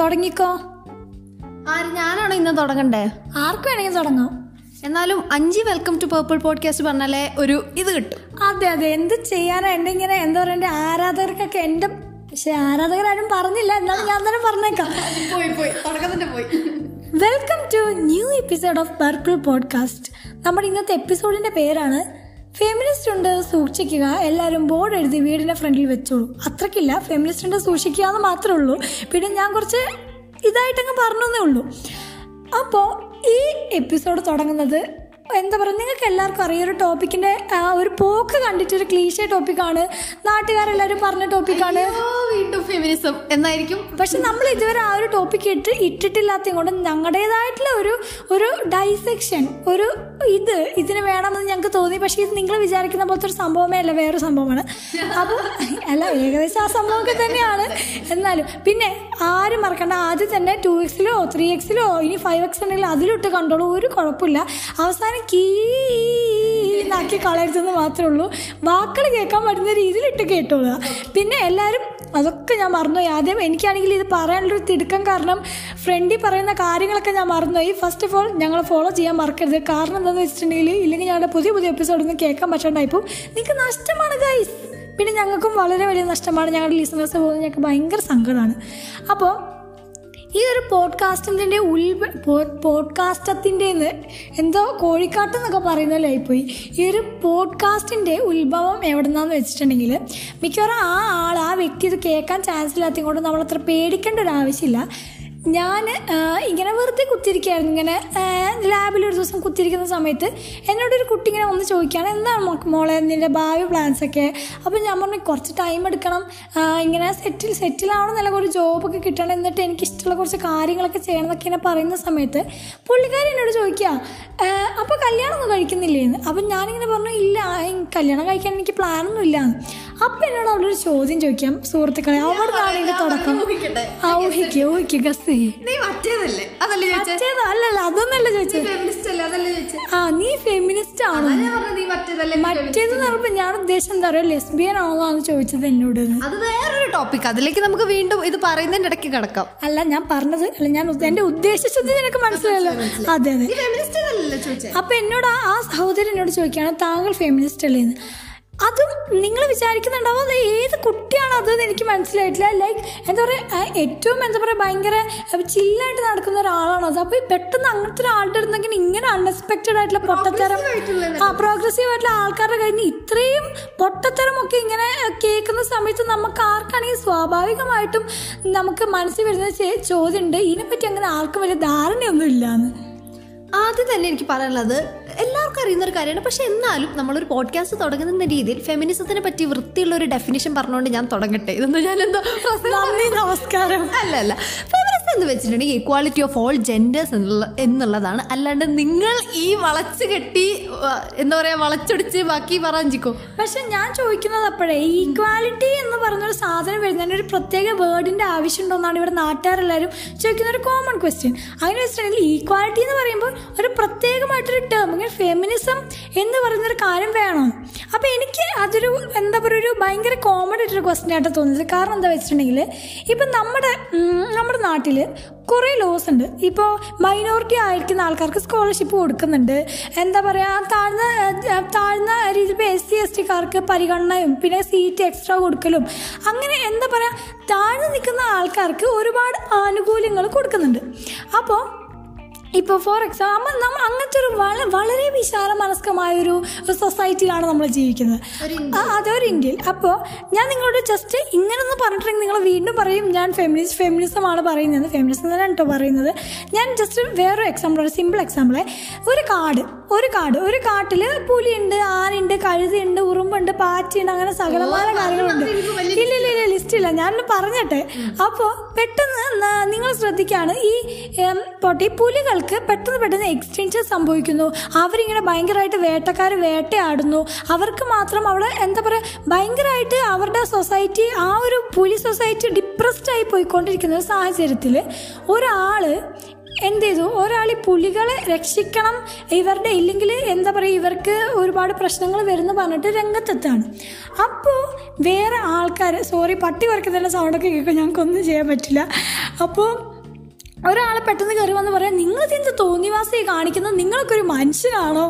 തുടങ്ങിക്കോ. ഞാനാണോ ഇന്ന് തുടങ്ങണ്ടേ? ആർക്ക് വേണമെങ്കിൽ തുടങ്ങാം. എന്നാലും 5 വെൽക്കം ടു പേർപ്പിൾ പോഡ്കാസ്റ്റ് പറഞ്ഞാലേ ഒരു ഇത് കിട്ടും. അതെ അതെ, എന്ത് ചെയ്യാനാ എൻ്റെ ഇങ്ങനെ എന്താ പറയുക, എൻ്റെ ആരാധകർക്കൊക്കെ എൻ്റെ, പക്ഷെ ആരാധകരാരും പറഞ്ഞില്ല, എന്നാലും ഞാൻ തന്നെ പറഞ്ഞേക്കാം. Welcome to new episode of purple podcast. നമ്മുടെ ഇന്നത്തെ എപ്പിസോഡിൻ്റെ പേരാണ് ഫെമിനിസ്റ്റ് ഉണ്ട് സൂക്ഷിക്കുക, എല്ലാവരും ബോർഡ് എഴുതി വീടിൻ്റെ ഫ്രണ്ടിൽ വെച്ചോളൂ. അത്രക്കില്ല, ഫെമിനിസ്റ്റ് ഉണ്ട് സൂക്ഷിക്കുക എന്ന് മാത്രമേ ഉള്ളൂ. പിന്നെ ഞാൻ കുറച്ച് ഇതായിട്ടങ്ങ് പറഞ്ഞേ ഉള്ളൂ. അപ്പോൾ ഈ എപ്പിസോഡ് തുടങ്ങുന്നത് എന്താ പറയുക, നിങ്ങൾക്ക് എല്ലാവർക്കും അറിയാം, ഒരു ടോപ്പിക്കിൻ്റെ ഒരു പോക്ക് കണ്ടിട്ട് ഒരു ക്ലീഷേ ടോപ്പിക്കാണ്, നാട്ടുകാരെല്ലാവരും പറഞ്ഞ ടോപ്പിക്കാണ് വീണ്ടും ഫെമിനിസം എന്നായിരിക്കും. പക്ഷെ നമ്മൾ ഇതുവരെ ആ ഒരു ടോപ്പിക് ഇട്ടിട്ടില്ലാത്തത് കൊണ്ട് ഞങ്ങളുടേതായിട്ടുള്ള ഒരു ഡൈസെക്ഷൻ, ഒരു ഇതിന് വേണമെന്ന് ഞങ്ങൾക്ക് തോന്നി. പക്ഷേ ഇത് നിങ്ങൾ വിചാരിക്കുന്ന പോലത്തെ ഒരു സംഭവമേ അല്ല, വേറൊരു സംഭവമാണ്. അപ്പോൾ അല്ല, ഏകദേശം ആ സംഭവമൊക്കെ തന്നെയാണ്. എന്നാലും പിന്നെ ആരും മറക്കണ്ട, ആദ്യം തന്നെ 2x-ലോ 3x-ലോ ഇനി 5x ഉണ്ടെങ്കിൽ അതിലിട്ട് കണ്ടോളൂ, ഒരു കുഴപ്പമില്ല. അവസാനം ാക്കി കളയരുതെന്ന് മാത്രമേ ഉള്ളൂ. വാക്കുകൾ കേൾക്കാൻ പറ്റുന്ന രീതിയിലിട്ട് കേട്ടോളുക. പിന്നെ എല്ലാവരും അതൊക്കെ ഞാൻ മറന്നുപോയി. ആദ്യം എനിക്കാണെങ്കിൽ ഇത് പറയാനുള്ളൊരു തിടുക്കം കാരണം ഫ്രണ്ടിൽ പറയുന്ന കാര്യങ്ങളൊക്കെ ഞാൻ മറന്നുപോയി. ഫസ്റ്റ് ഓഫ് ഓൾ ഞങ്ങൾ ഫോളോ ചെയ്യാൻ മറക്കരുത്. കാരണം എന്താണെന്ന് വെച്ചിട്ടുണ്ടെങ്കിൽ ഇല്ലെങ്കിൽ ഞങ്ങളുടെ പുതിയ പുതിയ എപ്പിസോഡൊന്നും കേൾക്കാൻ പറ്റാണ്ടായിപ്പോൾ നിങ്ങൾക്ക് നഷ്ടമാണ് ഗൈസ്. പിന്നെ ഞങ്ങൾക്കും വളരെ വലിയ നഷ്ടമാണ്, ഞങ്ങളുടെ ലിസണേഴ്സ് പോകുന്നത് ഞങ്ങൾക്ക് ഭയങ്കര സങ്കടമാണ്. അപ്പോൾ ഈ ഒരു പോഡ്കാസ്റ്റിൻ്റെ പോഡ്കാസ്റ്റത്തിൻ്റെന്ന് എന്തോ കോഴിക്കാട്ടെന്നൊക്കെ പറയുന്നതിലായിപ്പോയി. ഈ ഒരു പോഡ്കാസ്റ്റിൻ്റെ ഉത്ഭവം എവിടെന്നാന്ന് വെച്ചിട്ടുണ്ടെങ്കിൽ മിക്കവാറും ആ വ്യക്തി ഇത് കേൾക്കാൻ ചാൻസ് ഇല്ലാത്തത് കൊണ്ട് നമ്മളത്ര പേടിക്കേണ്ട ഒരു ആവശ്യമില്ല. ഞാൻ ഇങ്ങനെ വെറുതെ കുത്തിയിരിക്കുകയായിരുന്നു. ഇങ്ങനെ ലാബിലൊരു ദിവസം കുത്തിയിരിക്കുന്ന സമയത്ത് എന്നോടൊരു കുട്ടി ഇങ്ങനെ വന്ന് ചോദിക്കുകയാണ്, എന്താണ് മോളെ നിൻ്റെ ഭാവി പ്ലാൻസൊക്കെ? അപ്പോൾ ഞാൻ പറഞ്ഞു കുറച്ച് ടൈം എടുക്കണം, ഇങ്ങനെ സെറ്റിലാവണം എന്നല്ല, ഒരു ജോബൊക്കെ കിട്ടണം, എന്നിട്ട് എനിക്കിഷ്ടമുള്ള കുറച്ച് കാര്യങ്ങളൊക്കെ ചെയ്യണം എന്നൊക്കെ ഇങ്ങനെ പറയുന്ന സമയത്ത് പുള്ളിക്കാരൻ എന്നോട് ചോദിക്കുക, അപ്പോൾ കല്യാണമൊന്നും കഴിക്കുന്നില്ലേന്ന്. അപ്പം ഞാനിങ്ങനെ പറഞ്ഞു, ഇല്ല കല്യാണം കഴിക്കാൻ എനിക്ക് പ്ലാനൊന്നും ഇല്ലയെന്ന്. അപ്പം എന്നോട് അവിടെ ഒരു ചോദ്യം ചോദിക്കാം സുഹൃത്തുക്കളെ, അവിടുന്നാണ് എൻ്റെ തുടക്കം. ഊഹിക്കുക ഊഹിക്കുക ഗസ്, അല്ലല്ല അതൊന്നല്ല ചോദിച്ചത്. ആ നീ ഫെമിനിസ്റ്റ് ആണോ? മറ്റേതെന്ന് പറയുമ്പോൾ ഞാൻ ഉദ്ദേശം എന്താ പറയുക, ലെസ്ബിയൻ ആണോ എന്ന് ചോദിച്ചത് എന്നോട്. അത് വേറൊരു ടോപ്പിക്, അതിലേക്ക് നമുക്ക് വീണ്ടും ഇത് പറയുന്നതിൻ്റെ ഇടയ്ക്ക് കിടക്കാം. അല്ല ഞാൻ പറഞ്ഞത്, അല്ല ഞാൻ എൻ്റെ ഉദ്ദേശശുദ്ധി നിനക്ക് മനസ്സിലായല്ലോ. അതെ അതെ. അപ്പം എന്നോട് ആ സഹോദരൻ എന്നോട് ചോദിക്കുകയാണ്, താങ്കൾ ഫെമിനിസ്റ്റ് അല്ലേന്ന്. അതും നിങ്ങൾ വിചാരിക്കുന്നുണ്ടാവും അത് ഏത് കുട്ടിയാണ് അതെന്ന് എനിക്ക് മനസ്സിലായിട്ടില്ല. ലൈക്ക് എന്താ പറയുക, ഏറ്റവും എന്താ പറയുക ഭയങ്കര ചില്ലായിട്ട് നടക്കുന്ന ഒരാളാണ് അത്. അപ്പോൾ പെട്ടെന്ന് അങ്ങനത്തെ ഒരാളുടെ അടുത്തെങ്കിൽ ഇങ്ങനെ അൺഎക്സ്പെക്റ്റഡ് ആയിട്ടുള്ള പൊട്ടത്തരം, ആ പ്രോഗ്രസീവ് ആയിട്ടുള്ള ആൾക്കാരുടെ കയ്യിൽ നിന്ന് ഇത്രയും പൊട്ടത്തരമൊക്കെ ഇങ്ങനെ കേൾക്കുന്ന സമയത്ത് നമുക്ക് ആർക്കാണെങ്കിൽ സ്വാഭാവികമായിട്ടും നമുക്ക് മനസ്സിൽ വരുന്ന ചോദ്യമുണ്ട്, ഇതിനെപ്പറ്റി അങ്ങനെ ആർക്കും വലിയ ധാരണയൊന്നും ഇല്ലയെന്ന്. ആദ്യം തന്നെ എനിക്ക് പറയാനുള്ളത്, എല്ലാവർക്കും അറിയുന്നൊരു കാര്യമാണ്, പക്ഷേ എന്നാലും നമ്മളൊരു പോഡ്കാസ്റ്റ് തുടങ്ങുന്ന രീതിയിൽ ഫെമിനിസത്തിനെ പറ്റി വൃത്തിയുള്ളൊരു ഡെഫിനിഷൻ പറഞ്ഞുകൊണ്ട് ഞാൻ തുടങ്ങട്ടെ. ഇതൊന്നും ഞാനെന്തോ നമസ്കാരം അല്ലല്ല. ഫെമിനിസം എന്ന് വെച്ചിട്ടുണ്ടെങ്കിൽ ഇക്വാളിറ്റി ഓഫ് ഓൾ ജെൻഡേഴ്സ് എന്നുള്ളതാണ്. അല്ലാണ്ട് നിങ്ങൾ ഈ വളച്ച് കെട്ടി എന്താ പറയുക വളച്ചൊടിച്ച് ബാക്കി പറഞ്ഞിക്കോ. പക്ഷെ ഞാൻ ചോദിക്കുന്നത് അപ്പോഴേ ഈക്വാലിറ്റി എന്ന് പറഞ്ഞൊരു സാധനം വരുന്നതിന് ഒരു പ്രത്യേക വേർഡിൻ്റെ ആവശ്യമുണ്ടോ എന്നാണ് ഇവിടെ നാട്ടുകാരെല്ലാവരും ചോദിക്കുന്ന ഒരു കോമൺ ക്വസ്റ്റ്യൻ. അങ്ങനെ വെച്ചിട്ടുണ്ടെങ്കിൽ ഈക്വാലിറ്റി എന്ന് പറയുമ്പോൾ ഒരു പ്രത്യേകമായിട്ടൊരു ടേം, ഇങ്ങനെ ഫെമിനിസം എന്ന് പറയുന്നൊരു കാര്യം വേണം. അപ്പോൾ എനിക്ക് അതൊരു എന്താ പറയുക ഒരു ഭയങ്കര കോമൺ ആയിട്ടൊരു ക്വസ്റ്റ്യൻ ആയിട്ട് തോന്നിയത്. കാരണം എന്താ വെച്ചിട്ടുണ്ടെങ്കിൽ ഇപ്പം നമ്മുടെ നാട്ടിൽ കുറേ ലോസ് ഉണ്ട്. ഇപ്പോൾ മൈനോറിറ്റി ആയിരിക്കുന്ന ആൾക്കാർക്ക് സ്കോളർഷിപ്പ് കൊടുക്കുന്നുണ്ട്, എന്താ പറയുക താഴ്ന്ന രീതിയിൽ ഇപ്പോൾ SC STക്കാർക്ക് പരിഗണനയും പിന്നെ സീറ്റ് എക്സ്ട്രാ കൊടുക്കലും, അങ്ങനെ എന്താ പറയുക താഴ്ന്നു നിൽക്കുന്ന ആൾക്കാർക്ക് ഒരുപാട് ആനുകൂല്യങ്ങൾ കൊടുക്കുന്നുണ്ട്. അപ്പോൾ ഇപ്പോൾ ഫോർ എക്സാമ്പിൾ നമ്മൾ അങ്ങനത്തെ ഒരു വളരെ വിശാല മനസ്കമായൊരു സൊസൈറ്റിയിലാണ് നമ്മൾ ജീവിക്കുന്നത്, അതൊരു ഇന്ത്യയിൽ. അപ്പോൾ ഞാൻ നിങ്ങളോട് ജസ്റ്റ് ഇങ്ങനെയൊന്ന് പറഞ്ഞിട്ടുണ്ടെങ്കിൽ നിങ്ങൾ വീണ്ടും പറയും ഞാൻ ഫെമിനിസമാണ് പറയുന്നത്, ഫെമിനിസം എന്നാണ് കേട്ടോ പറയുന്നത്. ഞാൻ ജസ്റ്റ് വേറൊരു എക്സാമ്പിൾ, ഒരു സിമ്പിൾ എക്സാമ്പിളെ, ഒരു കാട്ടിൽ പുലിയുണ്ട്, ആനയുണ്ട്, കഴുതയുണ്ട്, ഉറുമ്പുണ്ട്, പാറ്റയുണ്ട്, അങ്ങനെ സകലമായ കാര്യങ്ങളുണ്ട്. ഇല്ല ലിസ്റ്റില്ല, ഞാനൊന്ന് പറഞ്ഞട്ടെ. അപ്പോൾ പെട്ടെന്ന് നിങ്ങൾ ശ്രദ്ധിക്കുകയാണ് ഈ പുലികൾ പെട്ടെന്ന് എക്സ്റ്റൻഷൻ സംഭവിക്കുന്നു, അവരിങ്ങനെ ഭയങ്കരമായിട്ട് വേട്ടയാടുന്നു, അവർക്ക് മാത്രം അവിടെ എന്താ പറയുക ഭയങ്കരമായിട്ട് അവരുടെ സൊസൈറ്റി, ആ ഒരു പുലി സൊസൈറ്റി ഡിപ്രസ്ഡ് ആയി പോയിക്കൊണ്ടിരിക്കുന്ന ഒരു സാഹചര്യത്തിൽ ഒരാൾ എന്ത് ചെയ്തു, ഒരാൾ ഈ പുലികളെ രക്ഷിക്കണം, ഇവരുടെ ഇല്ലെങ്കിൽ എന്താ പറയുക ഇവർക്ക് ഒരുപാട് പ്രശ്നങ്ങൾ വരുന്നു പറഞ്ഞിട്ട് രംഗത്തെത്താണ്. അപ്പോൾ വേറെ ആൾക്കാർ, സോറി പട്ടി കുറയ്ക്കുന്നതിൻ്റെ സൗണ്ടൊക്കെ കേൾക്കാൻ ഞങ്ങൾക്കൊന്നും ചെയ്യാൻ പറ്റില്ല. അപ്പോൾ ഒരാളെ പെട്ടെന്ന് കയറി വന്ന് പറയാം, നിങ്ങളിതെന്ത് തോന്നിവാസി കാണിക്കുന്നത്, നിങ്ങളൊക്കെ ഒരു മനുഷ്യനാണോ,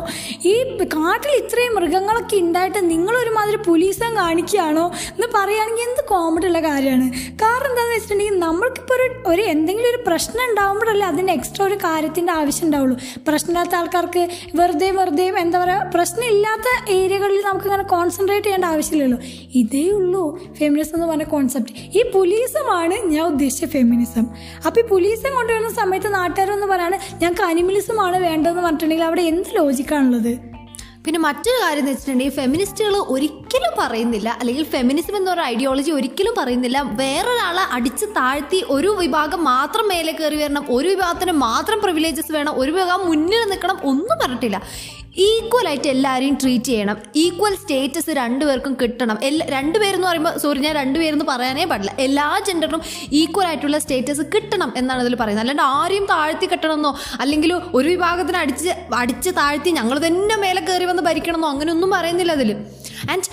ഈ കാട്ടിൽ ഇത്രയും മൃഗങ്ങളൊക്കെ ഉണ്ടായിട്ട് നിങ്ങളൊരുമാതിരി പുലീസം കാണിക്കുകയാണോ എന്ന് പറയുകയാണെങ്കിൽ എന്ത് കോമഡി ഉള്ള കാര്യമാണ്. കാരണം എന്താണെന്ന് വെച്ചിട്ടുണ്ടെങ്കിൽ നമ്മൾക്കിപ്പോൾ ഒരു എന്തെങ്കിലും ഒരു പ്രശ്നം ഉണ്ടാകുമ്പോഴല്ലേ അതിൻ്റെ എക്സ്ട്രാ ഒരു കാര്യത്തിൻ്റെ ആവശ്യം ഉണ്ടാവുള്ളൂ. പ്രശ്നമില്ലാത്ത ആൾക്കാർക്ക് വെറുതെ എന്താ പറയുക, പ്രശ്നമില്ലാത്ത ഏരിയകളിൽ നമുക്കിങ്ങനെ കോൺസെൻട്രേറ്റ് ചെയ്യേണ്ട ആവശ്യമില്ലല്ലോ. ഇതേ ഉള്ളൂ ഫെമിനിസം എന്ന് പറഞ്ഞ കോൺസെപ്റ്റ്. ഈ പുലീസമാണ് ഞാൻ ഉദ്ദേശിച്ച ഫെമിനിസം. അപ്പോൾ ഈ പുലീസം കൊണ്ടുവരുന്ന സമയത്ത് നാട്ടുകാരെന്ന് പറയാണ് ഞങ്ങൾക്ക് അനിമലിസമാണ് വേണ്ടതെന്ന് പറഞ്ഞിട്ടുണ്ടെങ്കിൽ അവിടെ എന്ത് ലോജിക്കാണുള്ളത്? പിന്നെ മറ്റൊരു കാര്യം എന്ന് വെച്ചിട്ടുണ്ടെങ്കിൽ ഫെമിനിസ്റ്റുകൾ ഒരിക്കലും പറയുന്നില്ല, അല്ലെങ്കിൽ ഫെമിനിസം എന്നൊരു ഐഡിയോളജി ഒരിക്കലും പറയുന്നില്ല വേറൊരാളെ അടിച്ച് താഴ്ത്തി ഒരു വിഭാഗം മാത്രം മേലെ കയറി വരണം, ഒരു വിഭാഗത്തിന് മാത്രം പ്രിവിലേജസ് വേണം, ഒരു വിഭാഗം മുന്നിൽ നിൽക്കണം, ഒന്നും പറഞ്ഞിട്ടില്ല. ഈക്വലായിട്ട് എല്ലാവരെയും ട്രീറ്റ് ചെയ്യണം, ഈക്വൽ സ്റ്റേറ്റസ് രണ്ടുപേർക്കും കിട്ടണം. രണ്ടുപേരെന്ന് പറയുമ്പോൾ സോറി ഞാൻ രണ്ടുപേരെന്ന് പറയാനേ പാടില്ല, എല്ലാ ജെൻഡറിനും ഈക്വലായിട്ടുള്ള സ്റ്റേറ്റസ് കിട്ടണം എന്നാണ് ഇതിൽ പറയുന്നത്. അല്ലാണ്ട് ആരെയും താഴ്ത്തി കെട്ടണമെന്നോ അല്ലെങ്കിൽ ഒരു വിഭാഗത്തിന് അടിച്ച് താഴ്ത്തി ഞങ്ങൾ തന്നെ മേലെ കയറി വന്ന് ഭരിക്കണമെന്നോ അങ്ങനെയൊന്നും പറയുന്നില്ല അതിൽ. ആൻഡ്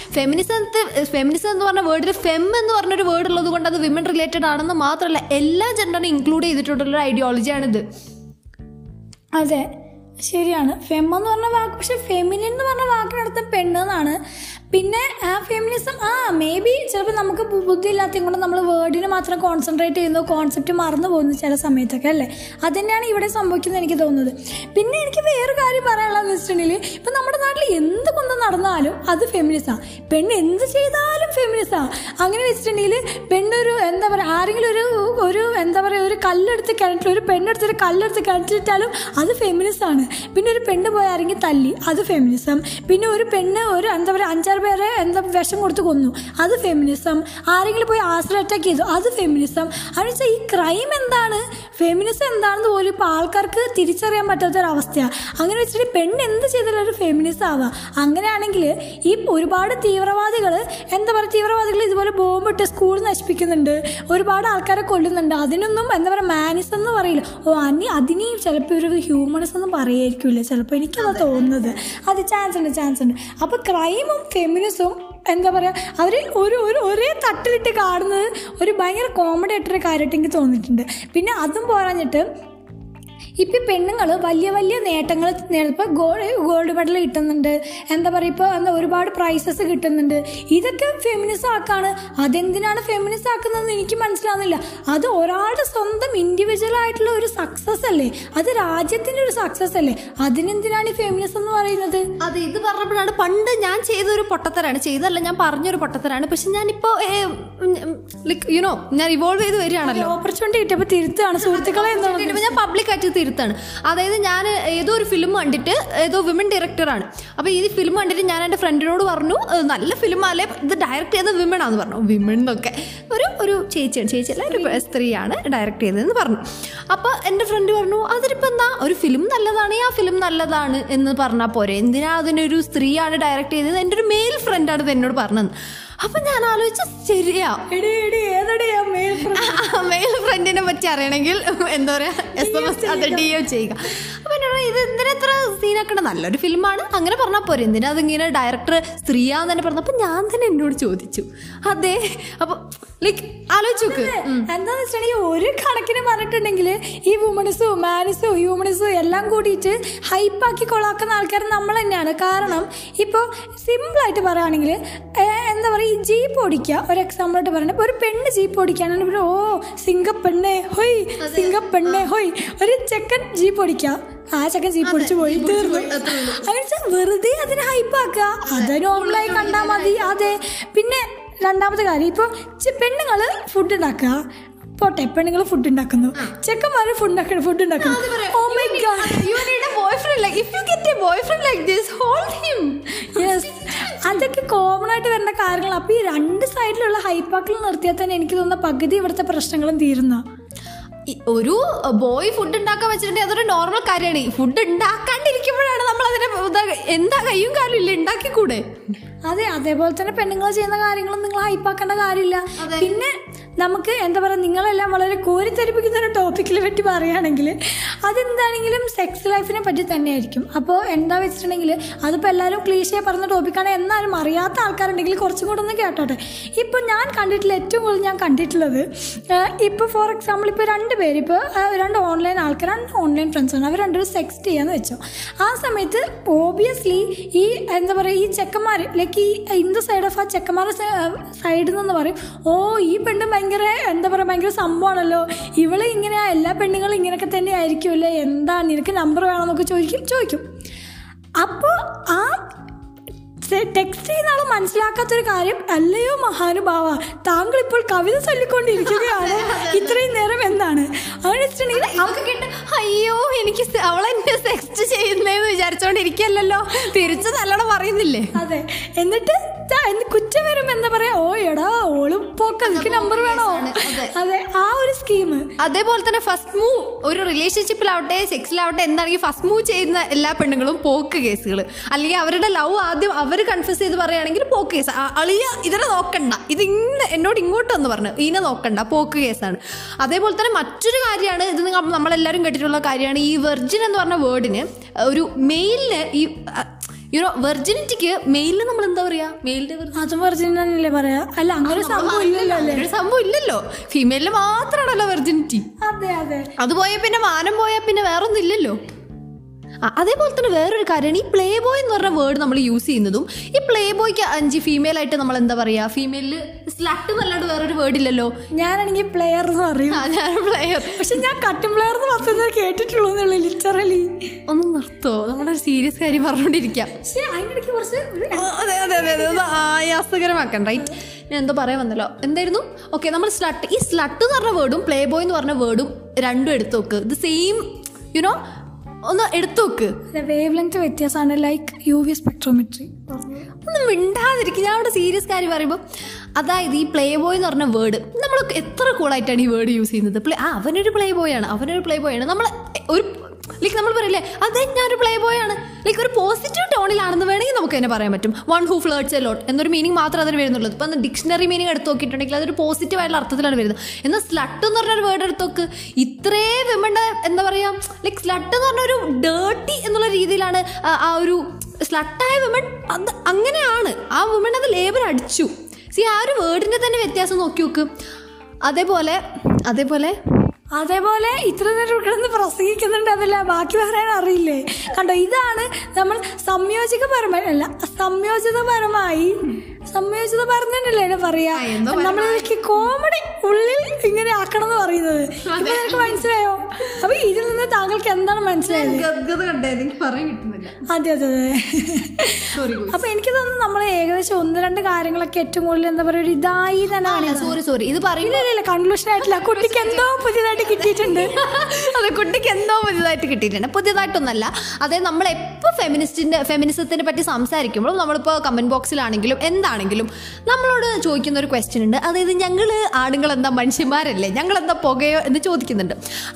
ഫെമിനിസം എന്ന് പറഞ്ഞ വേർഡിൽ ഫെം എന്ന് പറഞ്ഞൊരു വേർഡ് ഉള്ളത് കൊണ്ട് അത് വിമൻ റിലേറ്റഡ് ആണെന്ന് മാത്രമല്ല എല്ലാ ജെൻഡറിനും ഇൻക്ലൂഡ് ചെയ്തിട്ടുള്ളൊരു ഐഡിയോളജിയാണിത്. അതെ ശരിയാണ്, ഫെം എന്ന് പറഞ്ഞ വാക്ക്. പക്ഷെ ഫെമിനിൻ എന്ന് പറഞ്ഞ വാക്കിനടുത്ത് പെണ്ണെന്നാണ്. പിന്നെ ആ ഫെമിനിസം മേ ബി ചിലപ്പോൾ നമുക്ക് ബുദ്ധിയില്ലാത്തതും കൊണ്ട് നമ്മൾ വേർഡിന് മാത്രം കോൺസെൻട്രേറ്റ് ചെയ്യുന്നു, കോൺസെപ്റ്റ് മറന്നു പോകുന്നു ചില സമയത്തൊക്കെ അല്ലേ. അത് തന്നെയാണ് ഇവിടെ സംഭവിക്കുന്നത് എനിക്ക് തോന്നുന്നത്. പിന്നെ എനിക്ക് വേറൊരു കാര്യം പറയാനുള്ളതെന്ന് വെച്ചിട്ടുണ്ടെങ്കിൽ ഇപ്പം നമ്മുടെ നാട്ടിൽ എന്ത് കൊണ്ട് നടന്നാലും അത് ഫെമിനിസമാണ്, പെണ്ണ് എന്ത് ചെയ്താലും ഫെമിനിസമാണ്. അങ്ങനെ വെച്ചിട്ടുണ്ടെങ്കിൽ പെണ്ണൊരു എന്താ പറയുക, ആരെങ്കിലും ഒരു എന്താ പറയുക ഒരു കല്ലെടുത്ത് കിണറ്റിൽ ഒരു പെണ്ണെടുത്തൊരു കല്ലെടുത്ത് കിണറ്റിലിട്ടാലും അത് ഫെമിനിസമാണ്. പിന്നെ ഒരു പെണ്ണ് പോയി ആരെങ്കിലും തല്ലി അത് ഫെമിനിസം. പിന്നെ ഒരു പെണ്ണ് ഒരു എന്താ പറയുക അഞ്ചാറ് പേരെ എന്താ വിഷം കൊടുത്ത് കൊന്നു അത് ഫെമിനിസം. ആരെങ്കിലും പോയി ആശ്രയം അറ്റാക്ക് ചെയ്തു അത് ഫെമിനിസം. അതെന്ന് വെച്ചാൽ ഈ ക്രൈം എന്താണ് ഫെമിനിസം എന്താണെന്ന് പോലും ഇപ്പോൾ ആൾക്കാർക്ക് തിരിച്ചറിയാൻ പറ്റാത്തൊരവസ്ഥയാണ്. അങ്ങനെ വെച്ചിട്ട് പെണ്ണ് എന്ത് ചെയ്താലും ഒരു ഫെമിനിസം ആവുക. അങ്ങനെയാണെങ്കിൽ ഈ ഒരുപാട് തീവ്രവാദികൾ എന്താ പറയുക, തീവ്രവാദികൾ ഇതുപോലെ ബോംബിട്ട് സ്കൂൾ നശിപ്പിക്കുന്നുണ്ട്, ഒരുപാട് ആൾക്കാരെ കൊല്ലുന്നുണ്ട്, അതിനൊന്നും എന്താ പറയുക മാനിസം എന്ന് പറയില്ല. ഓ അതിന് ചിലപ്പോൾ ഒരു ഹ്യൂമണിസം എന്ന് പറയും ില്ല ചിലപ്പോൾ എനിക്കതാ തോന്നുന്നത്. അത് ചാൻസ് ഉണ്ട്. അപ്പോൾ ക്രൈമും ഫെമിനിസവും എന്താ പറയുക അവർ ഒരേ തട്ടിലിട്ട് കാണുന്നത് ഒരു ഭയങ്കര കോമഡി ആയിട്ടൊരു കാര്യമായിട്ട് എനിക്ക് തോന്നിയിട്ടുണ്ട്. പിന്നെ അതും പോരാഞ്ഞിട്ട് ഇപ്പം പെണ്ണുങ്ങൾ വലിയ നേട്ടങ്ങൾ നേടുമ്പോൾ ഗോൾഡ് മെഡൽ കിട്ടുന്നുണ്ട്, എന്താ പറയുക ഇപ്പോൾ എന്താ ഒരുപാട് പ്രൈസസ് കിട്ടുന്നുണ്ട്. ഇതൊക്കെ ഫെമിനിസം ആക്കാണ്. അതെന്തിനാണ് ഫെമിനിസം ആക്കുന്നതെന്ന് എനിക്ക് മനസ്സിലാവുന്നില്ല. അത് ഒരാളുടെ സ്വന്തം ഇൻഡിവിജ്വൽ ആയിട്ടുള്ള ഒരു സക്സസ് അല്ലേ, അത് രാജ്യത്തിൻ്റെ ഒരു സക്സസ് അല്ലേ, അതിനെന്തിനാണ് ഈ ഫെമിനിസം എന്ന് പറയുന്നത്? അത് ഇത് പറഞ്ഞപ്പോഴാണ് പണ്ട് ഞാൻ പറഞ്ഞൊരു പൊട്ടത്തരാണ്. പക്ഷെ ഞാനിപ്പോൾ ഞാൻ ഇവോൾവ് ചെയ്ത് വരികയാണല്ലോ, ഓപ്പർച്യൂണിറ്റി കിട്ടിയപ്പോൾ തിരുത്താണ് സുഹൃത്തുക്കളെ എന്ന് ഞാൻ പബ്ലിക്കായിട്ട് തിരുത്താണ്. അതായത് ഞാൻ ഏതോ ഒരു ഫിലിം കണ്ടിട്ട്, ഏതോ വിമൻ ഡയറക്ടറാണ്, അപ്പോൾ ഈ ഫിലിം കണ്ടിട്ട് ഞാൻ എൻ്റെ ഫ്രണ്ടിനോട് പറഞ്ഞു നല്ല ഫിലിമാലേ ഇത് ഡയറക്റ്റ് ചെയ്തത് വിമൻ ആണെന്ന് പറഞ്ഞു. വിമൻ എന്നൊക്കെ ഒരു ചേച്ചിയാണ്, ചേച്ചിയല്ല ഒരു സ്ത്രീയാണ് ഡയറക്റ്റ് ചെയ്തതെന്ന് പറഞ്ഞു. അപ്പോൾ എൻ്റെ ഫ്രണ്ട് പറഞ്ഞു അതിലിപ്പോൾ എന്താ, ഒരു ഫിലിം നല്ലതാണ്, ആ ഫിലിം നല്ലതാണ് എന്ന് പറഞ്ഞാൽ പോരെ, എന്തിനാ അതിനൊരു സ്ത്രീയാണ് ഡയറക്റ്റ് ചെയ്തത്, എൻ്റെ ഒരു മെയിൽ ഫ്രണ്ടാണ് ഇത് എന്നോട് പറഞ്ഞത്. അപ്പം ഞാൻ ആലോചിച്ച ശരിയാ, മെയിൽ ഫ്രണ്ടിനെ പറ്റി അറിയണമെങ്കിൽ എന്താ പറയുക SMS അത് DM ചെയ്യുക. അപ്പം എന്നോട് ഇത് എന്തിനെത്ര സീനാക്കണം, നല്ലൊരു ഫിലിമാണ് അങ്ങനെ പറഞ്ഞാൽ പോരെ, എന്തിനാ അതിങ്ങനെ ഡയറക്ടർ സ്ത്രീയാന്ന് തന്നെ പറഞ്ഞു. അപ്പം ഞാൻ തന്നെ എന്നോട് ചോദിച്ചു അതെ. അപ്പം ആലോചിച്ചു എന്താന്ന് വെച്ചിട്ടുണ്ടെങ്കിൽ ഒരു കണക്കിന് പറഞ്ഞിട്ടുണ്ടെങ്കിൽ ഈ വുമണിസും മാനിസും ഹ്യൂമണിസും എല്ലാം കൂടിയിട്ട് ഹൈപ്പാക്കി കൊളാക്കുന്ന ആൾക്കാർ നമ്മൾ തന്നെയാണ്. കാരണം ഇപ്പോൾ സിമ്പിളായിട്ട് പറയുകയാണെങ്കിൽ എന്താ പറയുക, ഈ ജീപ്പ് ഓടിക്കുക ഒരു എക്സാമ്പിൾ ആയിട്ട് പറയണേ, ഒരു പെണ്ണ് ജീപ്പ് ഓടിക്കുകയാണെങ്കിൽ പിന്നെ ഓ സിംഗപ്പെണ്ണേ ഹൊയ് ഒരു ചെക്കൻ ജീപ്പ് ഓടിക്കുക ആ ചക്കൻ ജീപ്പ് ഓടിച്ചു പോയി തീർന്നു. അതെന്നുവെച്ചാൽ വെറുതെ അതിനെ ഹൈപ്പാക്കുക, അതിന് ഓൺലൈൻ കണ്ടാൽ മതി. അതെ. പിന്നെ രണ്ടാമത്തെ കാര്യം, ഇപ്പോൾ പെണ്ണുങ്ങൾ ഫുഡ് ഉണ്ടാക്കുക, പോട്ടെ പെണ്ണുങ്ങൾ ഫുഡ് ഉണ്ടാക്കുന്നു, ചെക്കന്മാർ ഫുഡ് ഉണ്ടാക്കുന്നു. Oh my god, you need a boyfriend, like if you get a boyfriend like this hold him. Yes, അതൊക്കെ കോമൺ ആയിട്ട് വരേണ്ട കാര്യങ്ങൾ. അപ്പോൾ ഈ രണ്ട് സൈഡിലുള്ള ഹൈപ്പാക്കൾ നിർത്തിയാൽ തന്നെ എനിക്ക് തോന്നുന്ന പകുതി ഇവിടുത്തെ പ്രശ്നങ്ങളും തീരുന്നു. ഒരു ബോയ് ഫുഡ് ഉണ്ടാക്കാൻ വെച്ചിട്ടുണ്ടെങ്കിൽ അതൊരു നോർമൽ കാര്യമാണ്. ഈ ഫുഡ് ഉണ്ടാക്കാണ്ടിരിക്കുമ്പോഴാണ് നമ്മൾ അതിനെ എന്താ കയ്യും കാലും ഇല്ല ഉണ്ടാക്കിക്കൂടെ. അതെ, അതേപോലെ തന്നെ പെണ്ണുങ്ങൾ ചെയ്യുന്ന കാര്യങ്ങളും നിങ്ങൾ ഹൈപ്പാക്കേണ്ട കാര്യമില്ല. പിന്നെ നമുക്ക് എന്താ പറയുക, നിങ്ങളെല്ലാം വളരെ കോരിത്തെരിപ്പിക്കുന്ന ഒരു ടോപ്പിക്കിനെ പറ്റി പറയുകയാണെങ്കിൽ അതെന്താണെങ്കിലും സെക്സ് ലൈഫിനെ പറ്റി തന്നെയായിരിക്കും. അപ്പോൾ എന്താ വെച്ചിട്ടുണ്ടെങ്കിൽ അതിപ്പോൾ എല്ലാവരും ക്ലീശയെ പറഞ്ഞ ടോപ്പിക്കാണ്, എന്നാലും അറിയാത്ത ആൾക്കാരുണ്ടെങ്കിൽ കുറച്ചും കൂടെ ഒന്ന് കേട്ടോട്ടെ. ഇപ്പോൾ ഞാൻ കണ്ടിട്ടുള്ള ഏറ്റവും കൂടുതൽ ഞാൻ കണ്ടിട്ടുള്ളത് ഇപ്പോൾ ഫോർ എക്സാമ്പിൾ ഇപ്പോൾ രണ്ടുപേരിപ്പോൾ രണ്ട് ഓൺലൈൻ ആൾക്കാർ, രണ്ട് ഓൺലൈൻ ഫ്രണ്ട്സാണ്, അവർ രണ്ടുപേരും സെക്സ് ചെയ്യാന്ന് വെച്ചോ. ആ സമയത്ത് ഓബിയസ്ലി ഈ എന്താ പറയുക ഈ ചെക്കന്മാർ ലൈക്ക് ഈ ഇൻ ദ സൈഡ് ഓഫ് ആ ചെക്കന്മാരുടെ സൈഡിൽ നിന്ന് പറയും, ഓ ഈ പെണ്ണ് ഭയങ്കര എന്താ പറയുക ഭയങ്കര സംഭവമാണല്ലോ, ഇവള് ഇങ്ങനെ എല്ലാ പെണ്ണുങ്ങളും ഇങ്ങനെയൊക്കെ തന്നെ ആയിരിക്കുമല്ലേ, എന്താ നിനക്ക് നമ്പർ വേണമെന്നൊക്കെ ചോദിക്കും. അപ്പോൾ ആ ടെക്സ്റ്റ് ചെയ്യുന്ന ആൾ മനസ്സിലാക്കാത്തൊരു കാര്യം, അല്ലയോ മഹാനുഭാവ താങ്കൾ ഇപ്പോൾ കവിത ചൊല്ലിക്കൊണ്ടിരിക്കുകയാണ് ഇത്രയും നേരം എന്നാണ്. അങ്ങനെ വെച്ചിട്ടുണ്ടെങ്കിൽ അയ്യോ എനിക്ക് അവളെന്നെ സെക്സ്റ്റ് ചെയ്യുന്നതെന്ന് വിചാരിച്ചോണ്ടിരിക്കല്ലോ, തിരിച്ചു നല്ലോണം പറയുന്നില്ലേ. അതെ, എന്നിട്ട് കുറ്റം വരും, എന്താ പറയാ, ഓ എടാ ഓളിപ്പോക്ക് എനിക്ക് നമ്പർ വേണോ. അതെ, ആ ഒരു സ്കീം. അതേപോലെ തന്നെ ഫസ്റ്റ് മൂവ് ഒരു റിലേഷൻഷിപ്പിലാവട്ടെ സെക്സിലാവട്ടെ എന്താണെങ്കിൽ ഫസ്റ്റ് മൂവ് ചെയ്യുന്ന എല്ലാ പെണ്ണുങ്ങളും പോക്ക് കേസുകൾ, അല്ലെങ്കിൽ അവരുടെ ലവ് ആദ്യം അവർ കൺഫ്യൂസ് ചെയ്ത് പറയുകയാണെങ്കിൽ പോക്ക് കേസ്. അളിയ ഇതിനെ നോക്കണ്ട, ഇത് ഇന്ന് എന്നോട് ഇങ്ങോട്ടൊന്ന് പറഞ്ഞു ഇതിനെ നോക്കണ്ട, പോക്ക് കേസാണ്. അതേപോലെ തന്നെ മറ്റൊരു കാര്യമാണ്, ഇത് നമ്മളെല്ലാവരും കേട്ടിട്ടുള്ള കാര്യമാണ്, ഈ വെർജിൻ എന്ന് പറഞ്ഞ വേർഡിന് ഒരു മെയിലിന് ഈ യുനോ വെർജിനിറ്റിക്ക് മെയിലിന് നമ്മൾ എന്താ പറയാ, മെയിലിന്റെ പറയാ അല്ല, അങ്ങനെ സംഭവം ഇല്ലല്ലോ, ഫീമെയിലിന് മാത്രമാണല്ലോ വെർജിനിറ്റി. അതെ അതെ, അത് പോയാൽ പിന്നെ മാനം പോയാൽ പിന്നെ വേറൊന്നും ഇല്ലല്ലോ. അതേപോലെ തന്നെ വേറൊരു കാര്യമാണ് ഈ പ്ലേ ബോയ് എന്ന് പറഞ്ഞ വേർഡ് നമ്മൾ യൂസ് ചെയ്യുന്നതും. ഈ പ്ലേ ബോയ്ക്ക് അഞ്ച് ഫീമെയിൽ ആയിട്ട് നമ്മൾ എന്താ പറയാ, ഫീമെയില് സ്ലട്ട് എന്നല്ലാണ്ട് വേറൊരു വേർഡ് ഇല്ലല്ലോ. ഞാനാണെങ്കിൽ പ്ലെയർ എന്ന് പറയും. ഞാൻ പ്ലെയർ, പക്ഷെ ഞാൻ കട്ടൻ പ്ലെയർ എന്ന് പറഞ്ഞത് കേട്ടിട്ടുള്ളൂ എന്നുള്ളൂ. ലിറ്ററലി ഒന്ന് നിർത്തോ, നമ്മുടെ സീരിയസ് കാര്യം പറഞ്ഞോണ്ടിരിക്കാം. പക്ഷേ അതിനിടയ്ക്ക് കുറച്ച് അതെ അതെ അതെ അതെ ആയാസകരമാക്കാൻ റൈറ്റ്. ഞാൻ എന്തോ പറയാൻ വന്നല്ലോ, എന്തായിരുന്നു? ഓക്കെ, നമ്മൾ സ്ലട്ട്, ഈ സ്ലട്ട് എന്ന് പറഞ്ഞ വേർഡും പ്ലേ ബോയ് എന്ന് പറഞ്ഞ വേർഡും രണ്ടും എടുത്ത് നോക്ക്, ഇത് സെയിം യുനോ ഒന്ന് എടുത്തു നോക്ക്. വേവ് ലെങ്ത് വ്യത്യാസമാണ്, ലൈക്ക് യു വി സ്പെക്ട്രോമെട്രി. ഒന്നും മിണ്ടാതിരിക്കും, ഞാൻ അവിടെ സീരിയസ് കാര്യം പറയുമ്പോൾ. അതായത് ഈ പ്ലേ ബോയ് എന്ന് പറഞ്ഞ വേർഡ് നമ്മൾ എത്ര കൂളായിട്ടാണ് ഈ വേർഡ് യൂസ് ചെയ്യുന്നത്. അവനൊരു പ്ലേ ബോയാണ് നമ്മൾ ഒരു ലൈക്ക് നമ്മൾ പറയില്ലേ, അതെ ഞാനൊരു പ്ലേ ബോയാണ്, ലൈക്ക് ഒരു പോസിറ്റീവ് ടോണിലാണെന്ന് വേണമെങ്കിൽ നമുക്ക് തന്നെ പറയാൻ പറ്റും. One who flirts a lot എന്നൊരു മീനിങ് മാത്രമേ അതിന് വരുന്നുള്ളൂ. ഇപ്പം ഡിക്ഷണറി മീനിങ് എടുത്ത് നോക്കിയിട്ടുണ്ടെങ്കിൽ അതൊരു പോസിറ്റീവായുള്ള അർത്ഥത്തിലാണ് വരുന്നത്. എന്നാൽ സ്ലട്ട് എന്ന് പറഞ്ഞൊരു വേർഡ് എടുത്ത് നോക്ക്, ഇത്രേ വിമന്റെ എന്താ പറയുക ലൈക്ക് സ്ലട്ട് എന്ന് പറഞ്ഞൊരു ഡേർട്ടി എന്നുള്ള രീതിയിലാണ് ആ ഒരു സ്ലട്ടായ വിമൻ. അത് അങ്ങനെയാണ് ആ വിമൻ അത് ലേബൽ അടിച്ചു. സി, ആ ഒരു വേർഡിൻ്റെ തന്നെ വ്യത്യാസം നോക്കി നോക്ക്. അതേപോലെ ഇത്ര നേരം കിടന്ന് പ്രസംഗിക്കുന്നുണ്ട്, അതല്ല ബാക്കി പറയാൻ അറിയില്ലേ. കണ്ടോ, ഇതാണ് നമ്മൾ സംയോജിത പറഞ്ഞല്ലേ പറയാ, നമ്മളിലേക്ക് കോമഡി ഉള്ളിൽ ഇങ്ങനെ ആക്കണം എന്ന് പറയുന്നത്. ഇപ്പൊ നിനക്ക് മനസ്സിലായോ? അപ്പൊ ഇതിൽ നിന്ന് താങ്കൾക്ക് എന്താണ് മനസ്സിലായത്? അതെ അതെ അതെ. അപ്പൊ എനിക്ക് തോന്നുന്നു നമ്മൾ ഏകദേശം ഒന്ന് രണ്ട് കാര്യങ്ങളൊക്കെ ഏറ്റവും കൂടുതൽ എന്താ പറയുക ഇതായി തന്നെ. സോറി ഇത് പറയുന്നില്ല, കൺക്ലൂഷൻ ആയിട്ടില്ല. കുട്ടിക്ക് എന്തോ പുതിയതായിട്ട് കിട്ടിയിട്ടുണ്ട്. അതെ, കുട്ടിക്ക് എന്തോ പുതിയതായിട്ടൊന്നല്ല. അതായത് നമ്മളെപ്പോൾ ഫെമിനിസത്തിനെ പറ്റി സംസാരിക്കുമ്പോൾ നമ്മളിപ്പോൾ കമന്റ് ബോക്സിലാണെങ്കിലും എന്താണെങ്കിലും നമ്മളോട് ചോദിക്കുന്ന ഒരു ക്വസ്റ്റ്യൻ ഉണ്ട്. അതായത് ഞങ്ങൾ ആണുങ്ങൾ എന്താ മനുഷ്യന്മാരല്ലേ, ഞങ്ങളെന്താ പുകയോ എന്ന് ചോദിക്കുന്നുണ്ട്.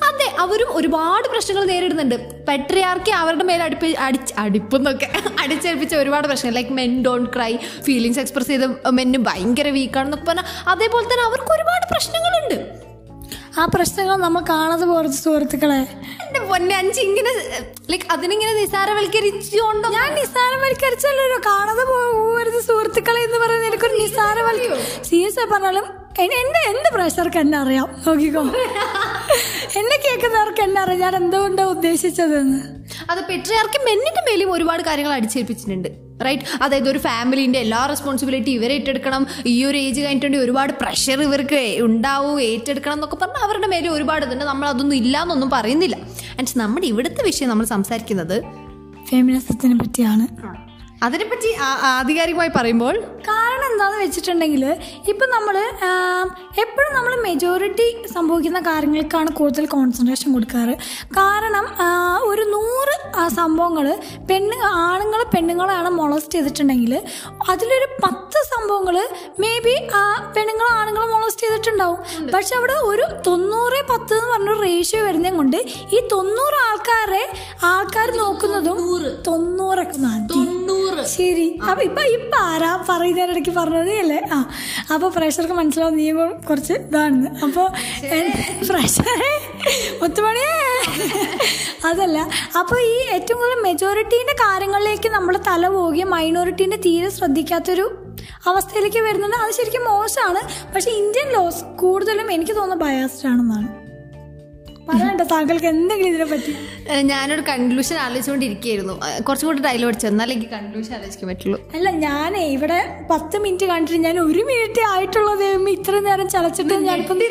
അതെ, അവരും ഒരുപാട് പ്രശ്നങ്ങൾ നേരിടുന്നുണ്ട്. പെട്രിയാർക്കി അവരുടെ മേലെ അടിപ്പെന്നൊക്കെ അടിച്ചേൽപ്പിച്ച ഒരുപാട് പ്രശ്നങ്ങൾ, like men don't cry, feelings express ചെയ്ത് മെന്ന് ഭയങ്കര വീക്കാണെന്നൊക്കെ പറഞ്ഞാൽ അതേപോലെ തന്നെ അവർക്ക് ഒരുപാട് പ്രശ്നങ്ങളുണ്ട്. ആ പ്രശ്നങ്ങൾ നമ്മൾ കാണാതെ പോലത്തെ സുഹൃത്തുക്കളെ ഇങ്ങനെ ലൈക്ക് അതിനിങ്ങനെ നിസാരവൽക്കരിച്ചോണ്ടോ? ഞാൻ നിസാരവൽക്കരിച്ചല്ലോ, കാണാതെ പോകരുത് സുഹൃത്തുക്കളെ എന്ന് പറയുന്നത് എനിക്കൊരു നിസാരവൽക്കരിക്കും. സീരിയസ് പറഞ്ഞാലും എന്റെ പ്രഷർക്ക് എന്നെ അറിയാം, നോക്കിക്കോ. എന്നെ കേൾക്കുന്നവർക്ക് എന്നെ അറിയാം ഞാൻ എന്തുകൊണ്ടാണ് ഉദ്ദേശിച്ചതെന്ന്. അത് പെട്രിയാർക്കി മെന്നിന്റെ മേലും ഒരുപാട് കാര്യങ്ങൾ അടിച്ചേൽപ്പിച്ചിട്ടുണ്ട്, റൈറ്റ്. അതായത് ഒരു ഫാമിലിൻ്റെ എല്ലാ റെസ്പോൺസിബിലിറ്റി ഇവരെ ഏറ്റെടുക്കണം, ഈ ഒരു ഏജ് കഴിഞ്ഞിട്ടുണ്ടെങ്കിൽ ഒരുപാട് പ്രഷർ ഇവർക്ക് ഉണ്ടാവും, ഏറ്റെടുക്കണം എന്നൊക്കെ പറഞ്ഞാൽ അവരുടെ മേലെ ഒരുപാട് ഇതുണ്ട്. നമ്മളതൊന്നും ഇല്ല എന്നൊന്നും പറയുന്നില്ല. ആൻഡ് നമ്മുടെ ഇവിടുത്തെ വിഷയം നമ്മൾ സംസാരിക്കുന്നത് ഫെമിനിസത്തിനെ പറ്റിയാണ്. അതിനെപ്പറ്റി ആധികാരികമായി പറയുമ്പോൾ കാരണം എന്താണെന്ന് വെച്ചിട്ടുണ്ടെങ്കിൽ ഇപ്പം നമ്മൾ എപ്പോഴും നമ്മൾ മെജോറിറ്റി സംഭവിക്കുന്ന കാര്യങ്ങൾക്കാണ് കൂടുതൽ കോൺസെൻട്രേഷൻ കൊടുക്കാറ്. കാരണം ഒരു 100 സംഭവങ്ങൾ ആണുങ്ങൾ പെണ്ണുങ്ങളെയാണ് മൊളസ്റ്റ് ചെയ്തിട്ടുണ്ടെങ്കിൽ അതിലൊരു 10 സംഭവം സംഭവങ്ങള് മേ ബി ആ പെണ്ണുങ്ങളും ആണുങ്ങളും മോളോസ്റ്റ് ചെയ്തിട്ടുണ്ടാവും. പക്ഷെ അവിടെ ഒരു 90-10 എന്ന് പറഞ്ഞൊരു റേഷ്യോ വരുന്നത് കൊണ്ട് ഈ 90 ആൾക്കാർ നോക്കുന്നതും 90 ശരി. അപ്പൊ ഇപ്പൊ ആരാ പറയുന്നതിനിടയ്ക്ക് പറഞ്ഞതേ അല്ലേ? ആ അപ്പൊ പ്രഷർക്ക് മനസ്സിലാവും നീ കുറച്ച് ഇതാണെന്ന്. അപ്പൊ പ്രഷറെ ഒത്തുമണിയേ അതല്ല. അപ്പൊ ഈ ഏറ്റവും കൂടുതൽ മെജോറിറ്റീന്റെ കാര്യങ്ങളിലേക്ക് നമ്മൾ തല പോവുകയും മൈനോറിറ്റീന്റെ തീരെ ശ്രദ്ധിക്കാത്തൊരു അവസ്ഥയിലേക്ക് വരുന്നുണ്ട്. അത് ശരിക്കും മോശമാണ്. പക്ഷെ ഇന്ത്യൻ ലോസ് കൂടുതലും എനിക്ക് തോന്നുന്ന ബയാസ്ഡ് ആണെന്നാണ്. താങ്കൾക്ക് എന്തെങ്കിലും ഇതിനെ പറ്റി ഞാനൊരു കൺക്ലൂഷൻ ആലോചിച്ചുകൊണ്ടിരിക്കുകയായിരുന്നു. കുറച്ചും കൂടി ഡയലോഗ് അടിച്ചു എന്നാലും എനിക്ക് കൺക്ലൂഷൻ ആലോചിക്കാൻ പറ്റുള്ളൂ. അല്ല, ഞാൻ ഇവിടെ 10 മിനിറ്റ് കണ്ടിട്ട് ഞാൻ 1 മിനിറ്റ് ആയിട്ടുള്ളത് ഇത്രയും നേരം ചലച്ചിട്ട് ഞാനിപ്പം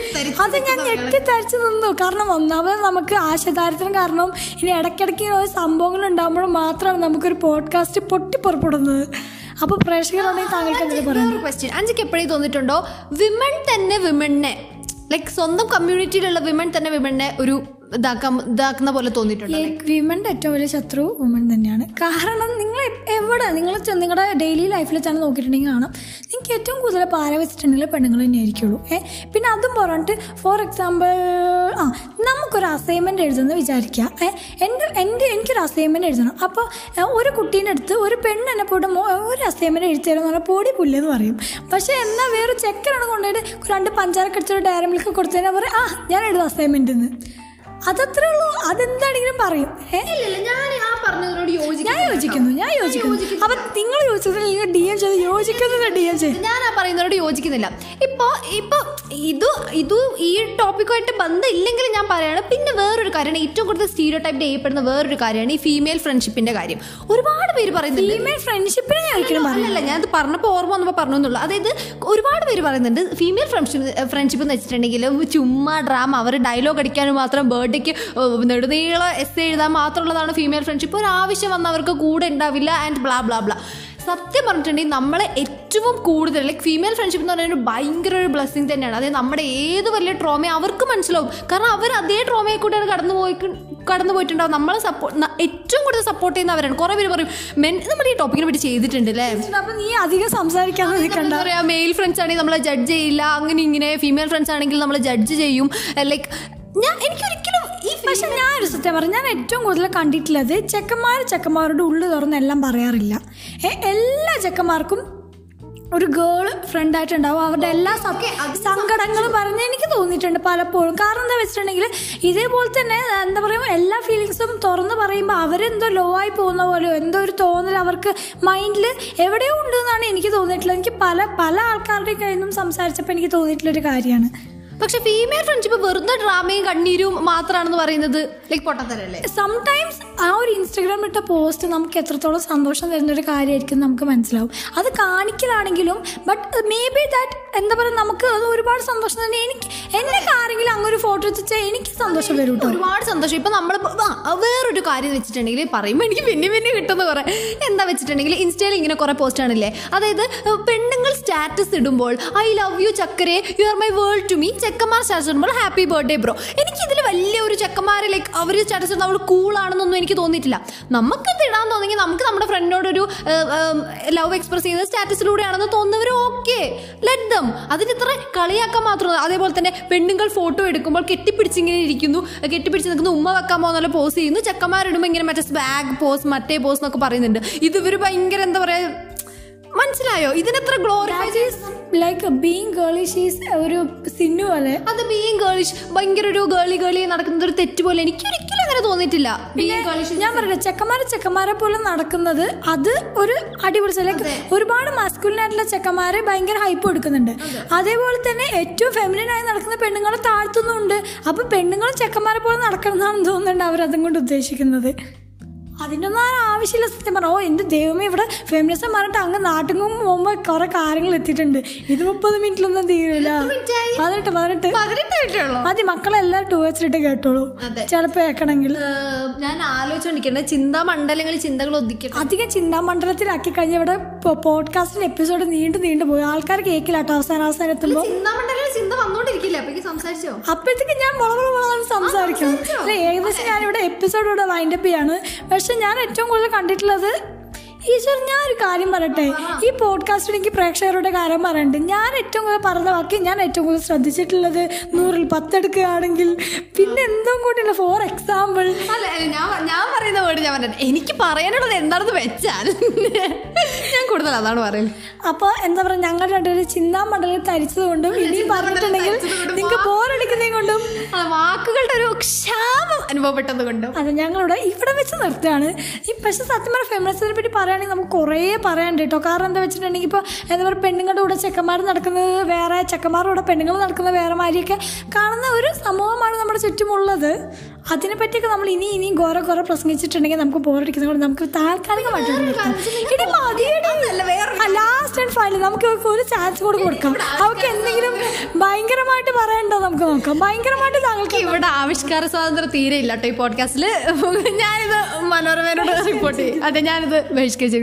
അത് ഞാൻ ഞെട്ടിത്തരച്ചു നിന്നു. കാരണം ഒന്നാമത് നമുക്ക് ആശയദാരിദ്ര്യം കാരണം ഇനി ഇടയ്ക്കിടയ്ക്ക് സംഭവങ്ങൾ ഉണ്ടാകുമ്പോൾ മാത്രമാണ് നമുക്കൊരു പോഡ്കാസ്റ്റ് പൊട്ടിപ്പുറപ്പെടുന്നത്. അപ്പൊ പ്രേക്ഷകരുണ്ടെങ്കിൽ താങ്കൾക്ക് എന്തെങ്കിലും പറയാം. ക്വസ്റ്റ്യൻ അഞ്ചിക്ക് എപ്പോഴേ തോന്നിയിട്ടുണ്ടോ വിമൺ തന്നെ വിമണിനെ ലൈക്ക് സ്വന്തം കമ്മ്യൂണിറ്റിയിലുള്ള വിമൺ തന്നെ വിമണിനെ ഒരു ഇതാക്കുന്ന പോലെ തോന്നിയിട്ടുണ്ട്? വിമന്റെ ഏറ്റവും വലിയ ശത്രു വിമൺ തന്നെയാണ്. കാരണം നിങ്ങൾ എവിടെ നിങ്ങളുടെ ഡെയിലി ലൈഫിൽ തന്നെ നോക്കിയിട്ടുണ്ടെങ്കിൽ കാണാം, നിങ്ങൾക്ക് ഏറ്റവും കൂടുതൽ പാര വെച്ചിട്ടുണ്ടെങ്കിൽ പെണ്ണുങ്ങൾ തന്നെ ആയിരിക്കുള്ളൂ. പിന്നെ അതും പറഞ്ഞിട്ട് ഫോർ എക്സാമ്പിൾ നമുക്കൊരു അസൈൻമെന്റ് എഴുതുന്നത് വിചാരിക്കുക. എനിക്കൊരു അസൈൻമെന്റ് എഴുതണം. അപ്പോൾ ഒരു കുട്ടീൻ്റെ അടുത്ത് ഒരു പെണ്ണ് എന്നെ പോയിട്ട് ഒരു അസൈൻമെന്റ് എഴുതിത്തരാന്ന് പറഞ്ഞാൽ പൊടി പുല്ലെന്ന് പറയും. പക്ഷേ എന്നാൽ വേറെ ചെക്കനാണ് കൊണ്ടുപോയിട്ട് 2 പഞ്ചാരൊക്കെ അടിച്ചൊരു ഡയറി മിൽക്ക് കൊടുത്തതിനാ പറയാം ഞാൻ എഴുതും അസൈൻമെന്റ് എന്ന്. അതത്രേ ഉള്ളൂ. അതെന്താണെങ്കിലും പറയും. ഞാൻ യോജിക്കുന്നു. അപ്പൊ നിങ്ങൾ യോജിച്ചതിൽ ഡി എം ചെയ്ത് യോജിക്കുന്നില്ല. ഡി എം ചെയ്ത് ഞാൻ ആ പറയുന്നവരോട് യോജിക്കുന്നില്ല. ഇപ്പൊ ഇത് ഈ ടോപ്പിക്കുമായിട്ട് ബന്ധമില്ലെങ്കിലും ഞാൻ പറയാണ്. പിന്നെ വേറൊരു കാര്യമാണ് ഏറ്റവും കൂടുതൽ സ്റ്റീരിയോടൈപ്പ് ചെയ്യപ്പെടുന്ന വേറൊരു കാര്യമാണ് ഈ ഫീമെയിൽ ഫ്രണ്ട്ഷിപ്പിന്റെ കാര്യം. ഒരുപാട് പേര് പറയുന്നുണ്ട് ഫീമെയിൽ ഫ്രണ്ട്ഷിപ്പിനെ. അല്ലല്ല, ഞാനത് പറഞ്ഞപ്പോൾ ഓർമ്മ വന്നപ്പോൾ പറഞ്ഞെന്നുള്ളൂ. അതായത് ഒരുപാട് പേര് പറയുന്നുണ്ട് ഫീമെയിൽ ഫ്രണ്ട്ഷിപ്പ് എന്ന് വെച്ചിട്ടുണ്ടെങ്കിൽ ചുമ്മാ ഡ്രാമ, അവർ ഡയലോഗ് അടിക്കാനും മാത്രം ബേർഡേക്ക് നെടുനീള എസ് എഴുതാൻ മാത്രമുള്ളതാണ് ഫീമെയിൽ ഫ്രണ്ട്ഷിപ്പ്. ഒരാവശ്യം വന്നവർക്ക് കൂടെ ഉണ്ടാവില്ല ആൻഡ് ബ്ലാ ബ്ലാ ബ്ലാ. സത്യം പറഞ്ഞിട്ടുണ്ടെങ്കിൽ നമ്മളെ ഏറ്റവും കൂടുതൽ ലൈക്ക് ഫീമെയിൽ ഫ്രണ്ട്ഷിപ്പ് എന്ന് പറയുന്നത് ഭയങ്കര ഒരു ബ്ലെസ്സിങ് തന്നെയാണ്. അതായത് നമ്മുടെ ഏത് വലിയ ട്രോമയും അവർക്ക് മനസ്സിലാവും. കാരണം അവർ അതേ ട്രോമയെ കൂടെയാണ് കടന്നു പോയിട്ടുണ്ടാവും. നമ്മളെ ഏറ്റവും കൂടുതൽ സപ്പോർട്ട് ചെയ്യുന്നവരാണ്. കുറേ പേര് പറയും മെൻ നമ്മൾ ഈ ടോപ്പിക്കിനെ പറ്റി ചെയ്തിട്ടുണ്ടല്ലേ, അപ്പം നീ അധികം സംസാരിക്കാൻ പറയാം. മെയിൽ ഫ്രണ്ട്സ് ആണെങ്കിൽ നമ്മളെ ജഡ്ജ് ചെയ്യില്ല, അങ്ങനെ ഇങ്ങനെ. ഫീമെയിൽ ഫ്രണ്ട്സ് ആണെങ്കിൽ നമ്മളെ ജഡ്ജ് ചെയ്യും. ലൈക്ക് എനിക്കൊരിക്കലും ഈ പക്ഷെ ഞാനൊരു സത്യം പറഞ്ഞു, ഞാൻ ഏറ്റവും കൂടുതൽ കണ്ടിട്ടുള്ളത് ചെക്കന്മാരോട് ഉള്ളു തുറന്ന് എല്ലാം പറയാറില്ല. എല്ലാ ചെക്കന്മാർക്കും ഒരു ഗേൾ ഫ്രണ്ടായിട്ടുണ്ടാവും. അവരുടെ എല്ലാ സങ്കടങ്ങളും പറഞ്ഞ് എനിക്ക് തോന്നിയിട്ടുണ്ട് പലപ്പോഴും. കാരണം എന്താ വെച്ചിട്ടുണ്ടെങ്കിൽ ഇതേപോലെ തന്നെ എന്താ പറയുക, എല്ലാ ഫീലിങ്സും തുറന്ന് പറയുമ്പോൾ അവരെന്തോ ലോ ആയി പോകുന്ന പോലെയോ എന്തോ ഒരു തോന്നൽ അവർക്ക് മൈൻഡിൽ എവിടെയോ ഉണ്ട് എന്നാണ് എനിക്ക് തോന്നിയിട്ടുള്ളത്. എനിക്ക് പല ആൾക്കാരുടെ കയ്യിൽ നിന്നും സംസാരിച്ചപ്പോൾ എനിക്ക് തോന്നിയിട്ടുള്ളൊരു കാര്യമാണ്. പക്ഷെ ഫീമെയിൽ ഫ്രണ്ട്ഷിപ്പ് വെറുതെ ഡ്രാമയും കണ്ണീരും മാത്രമാണെന്ന് പറയുന്നത് ലൈക്ക് പൊട്ടത്തരല്ലേ? സംടൈംസ് ആ ഒരു ഇൻസ്റ്റാഗ്രാമിൽ ഇട്ട പോസ്റ്റ് നമുക്ക് എത്രത്തോളം സന്തോഷം തരുന്നൊരു കാര്യമായിരിക്കും നമുക്ക് മനസ്സിലാവും. അത് കാണിക്കലാണെങ്കിലും ബട്ട് മേ ബി ദാറ്റ് എന്താ പറയുക, നമുക്ക് അത് ഒരുപാട് സന്തോഷം തന്നെ. എന്നൊക്കെ ആരെങ്കിലും അങ്ങനെ ഒരു ഫോട്ടോ വെച്ചാൽ എനിക്ക് സന്തോഷം വരും, ഒരുപാട് സന്തോഷം. ഇപ്പം നമ്മൾ വേറൊരു കാര്യം വെച്ചിട്ടുണ്ടെങ്കിൽ പറയുമ്പോൾ എനിക്ക് പിന്നെ പിന്നെ കിട്ടുന്ന കുറേ എന്താ വെച്ചിട്ടുണ്ടെങ്കിൽ ഇൻസ്റ്റയിൽ ഇങ്ങനെ കുറേ പോസ്റ്റാണില്ലേ, അതായത് പെണ്ണുങ്ങൾ സ്റ്റാറ്റസ് ഇടുമ്പോൾ ഐ ലവ് യു ചക്കരെ, you are my world to me. ചെക്കന്മാർ സ്റ്റാറ്റസ് ഇടുമ്പോൾ ഹാപ്പി ബർത്ത്ഡേ ബ്രോ. എനിക്കിതിൽ വലിയൊരു ചെക്കന്മാരെ ലൈക്ക് അവർ സ്റ്റാറ്റസ് ഇടുന്ന അവൾ കൂളാണെന്നൊന്നും എനിക്ക് തോന്നിയിട്ടില്ല. നമുക്കിത് ഇടാൻ തോന്നിയെങ്കിൽ നമുക്ക് നമ്മുടെ ഫ്രണ്ടിനോടൊരു ലവ് എക്സ്പ്രസ് ചെയ്യുന്ന സ്റ്റാറ്റസിലൂടെയാണെന്ന് തോന്നുന്നവർ ഓക്കെ ലെറ്റ് ദം. അതിനിത്ര കളിയാക്കാൻ മാത്രമല്ല. അതേപോലെ തന്നെ പെണ്ണുങ്ങൾ ഫോട്ടോ എടുക്കുമ്പോൾ കെട്ടിപ്പിടിച്ചിങ്ങനെ ഇരിക്കുന്നു, കെട്ടിപ്പിടിച്ച് നിൽക്കുന്നു, ഉമ്മ വെക്കാൻ പോകുന്ന പോസ് ചെയ്യുന്നു. ചെക്കന്മാരിടുമ്പോൾ ഇങ്ങനെ മറ്റേ ബാഗ് പോസ് മറ്റേ പോസ് എന്നൊക്കെ പറയുന്നുണ്ട്. ഇത് ഇവർ ഭയങ്കര എന്താ പറയുക, മനസ്സിലായോ? ഇതിനെത്ര glorify like being girlish is ഒരു സിന്നു പോലെ. അത് ബീയിങ് ഗേളിഷ് ഭയങ്കര ഒരു ഗേളി നടക്കുന്നത് ഒരു തെറ്റ് പോലെ എനിക്കൊരിക്കലും അങ്ങനെ തോന്നിയിട്ടില്ല. ബീയിങ് ഗേളിഷ് ഞാൻ പറയട്ടെ, ചെക്കന്മാരെ പോലെ നടക്കുന്നത് അത് ഒരു അടിപൊളി. ലൈക്ക് ഒരുപാട് മസ്കുലിനായിട്ടുള്ള ചെക്കന്മാരെ ഭയങ്കര ഹൈപ്പ് കൊടുക്കുന്നുണ്ട്. അതേപോലെ തന്നെ ഏറ്റവും ഫെമിനിനായി നടക്കുന്ന പെണ്ണുങ്ങളെ താഴ്ത്തുന്നുണ്ട്. അപ്പൊ പെണ്ണുങ്ങൾ ചെക്കന്മാരെ പോലെ നടക്കുന്നതാണെന്ന് തോന്നുന്നുണ്ട് അവരതും കൊണ്ട് ഉദ്ദേശിക്കുന്നത്. അതിനൊന്നും ആ ആവശ്യമില്ല. സത്യം പറഞ്ഞോ, എൻ്റെ ദൈവമേ, ഇവിടെ ഫെമിനിസം പറഞ്ഞിട്ട് അങ്ങ് നാട്ടിലും പോകുമ്പോൾ കുറേ കാര്യങ്ങൾ എത്തിയിട്ടുണ്ട്. ഇത് 30 മിനിറ്റിലൊന്നും തീരില്ല. 18 മതി. മക്കളെല്ലാം 2 വച്ചിട്ട് കേട്ടോളൂ. ചിലപ്പോൾ കേൾക്കണമെങ്കിൽ ഞാൻ ആലോചിച്ചോണ്ടിരിക്കണ്ട ചിന്താമണ്ഡലങ്ങളിൽ ചിന്തകൾ ഒതുക്കി അധികം ചിന്താമണ്ഡലത്തിലാക്കി കഴിഞ്ഞാൽ ഇവിടെ പോഡ്കാസ്റ്റിന്റെ എപ്പിസോഡ് നീണ്ടു പോയി ആൾക്കാർ കേൾക്കില്ലാട്ടോ. അവസാനം എത്തുമ്പോൾ ചിന്ത വന്നോണ്ടിരിക്കില്ല. അപ്പോഴത്തേക്ക് ഞാൻ വളരെ സംസാരിക്കും. ഏകദേശം ഞാനിവിടെ എപ്പിസോഡ് ഇവിടെ വൈൻഡപ്പ് ചെയ്യാണ്. പക്ഷെ ഞാൻ ഏറ്റവും കൂടുതൽ കണ്ടിട്ടുള്ളത് ഈശ്വർ, ഞാൻ ഒരു കാര്യം പറയട്ടെ, ഈ പോഡ്കാസ്റ്റിൽ എനിക്ക് പ്രേക്ഷകരുടെ കാര്യം പറയണ്ട്. ഞാൻ ഏറ്റവും കൂടുതൽ പറഞ്ഞ വാക്കി ഞാൻ ഏറ്റവും കൂടുതൽ ശ്രദ്ധിച്ചിട്ടുള്ളത് 100-ൽ 10 എടുക്കുകയാണെങ്കിൽ പിന്നെ എന്തോ കൂടിയുള്ള ഫോർ എക്സാമ്പിൾ ഞാൻ പറയുന്ന വേർഡ് ഞാൻ പറഞ്ഞത് എനിക്ക് പറയാനുള്ളത് എന്താണെന്ന് വെച്ചാൽ ഞാൻ കൂടുതൽ അതാണ് പറയുന്നത്. അപ്പൊ എന്താ പറയുക, ഞങ്ങൾ രണ്ടുപേരും ചിന്താമണ്ഡലം തരിച്ചത് കൊണ്ടും ഇനിയും പറഞ്ഞിട്ടുണ്ടെങ്കിൽ നിങ്ങൾക്ക് ബോറടിക്കുന്നതും കൊണ്ടും വാക്കുകളുടെ ഒരു ക്ഷാമം അനുഭവപ്പെട്ടത് കൊണ്ടും അത് ഞങ്ങളുടെ ഇവിടെ വെച്ച് നിർത്തുകയാണ്. ഈ പക്ഷെ സത്യം പറഞ്ഞ ഫെമിനിസത്തിനെ പറ്റി പറയുകയാണെങ്കിൽ നമുക്ക് കുറേ പറയാനുണ്ട് കേട്ടോ. കാരണം എന്താ വെച്ചിട്ടുണ്ടെങ്കിൽ ഇപ്പോൾ എന്താ പറയുക, പെണ്ണുങ്ങളുടെ കൂടെ ചെക്കന്മാർ നടക്കുന്നത് വേറെ, ചെക്കന്മാരുടെ കൂടെ പെണ്ണുങ്ങൾ നടക്കുന്നത് വേറെ മാതിരിയൊക്കെ കാണുന്ന ഒരു സമൂഹമാണ് നമ്മുടെ ചുറ്റുമുള്ളത്. അതിനെപ്പറ്റിയൊക്കെ നമ്മൾ ഇനി ഇനിയും ഘോര ഘോര പ്രസംഗിച്ചിട്ടുണ്ടെങ്കിൽ നമുക്ക് ബോറടിക്കുന്നത് കൊണ്ട് നമുക്ക് താൽക്കാലികമായിട്ട് ലാസ്റ്റ് ആൻഡ് ഫൈനൽ നമുക്ക് ഒരു ചാൻസ് കൂടെ കൊടുക്കാം. അവർക്ക് എന്തെങ്കിലും ഭയങ്കരമായിട്ട് പറയണ്ടോ നമുക്ക് നോക്കാം. ഭയങ്കരമായിട്ട് താങ്കൾക്ക് ഇവിടെ ആവിഷ്കാര സ്വാതന്ത്ര്യം തീരെ ഇല്ല കേട്ടോ ഈ പോഡ്കാസ്റ്റിൽ. ഞാനിത് മനോരമയോട് റിപ്പോർട്ട് ചെയ്യും. അതെ, ഞാനിത് ബഹിഷ്കരിച്ചു.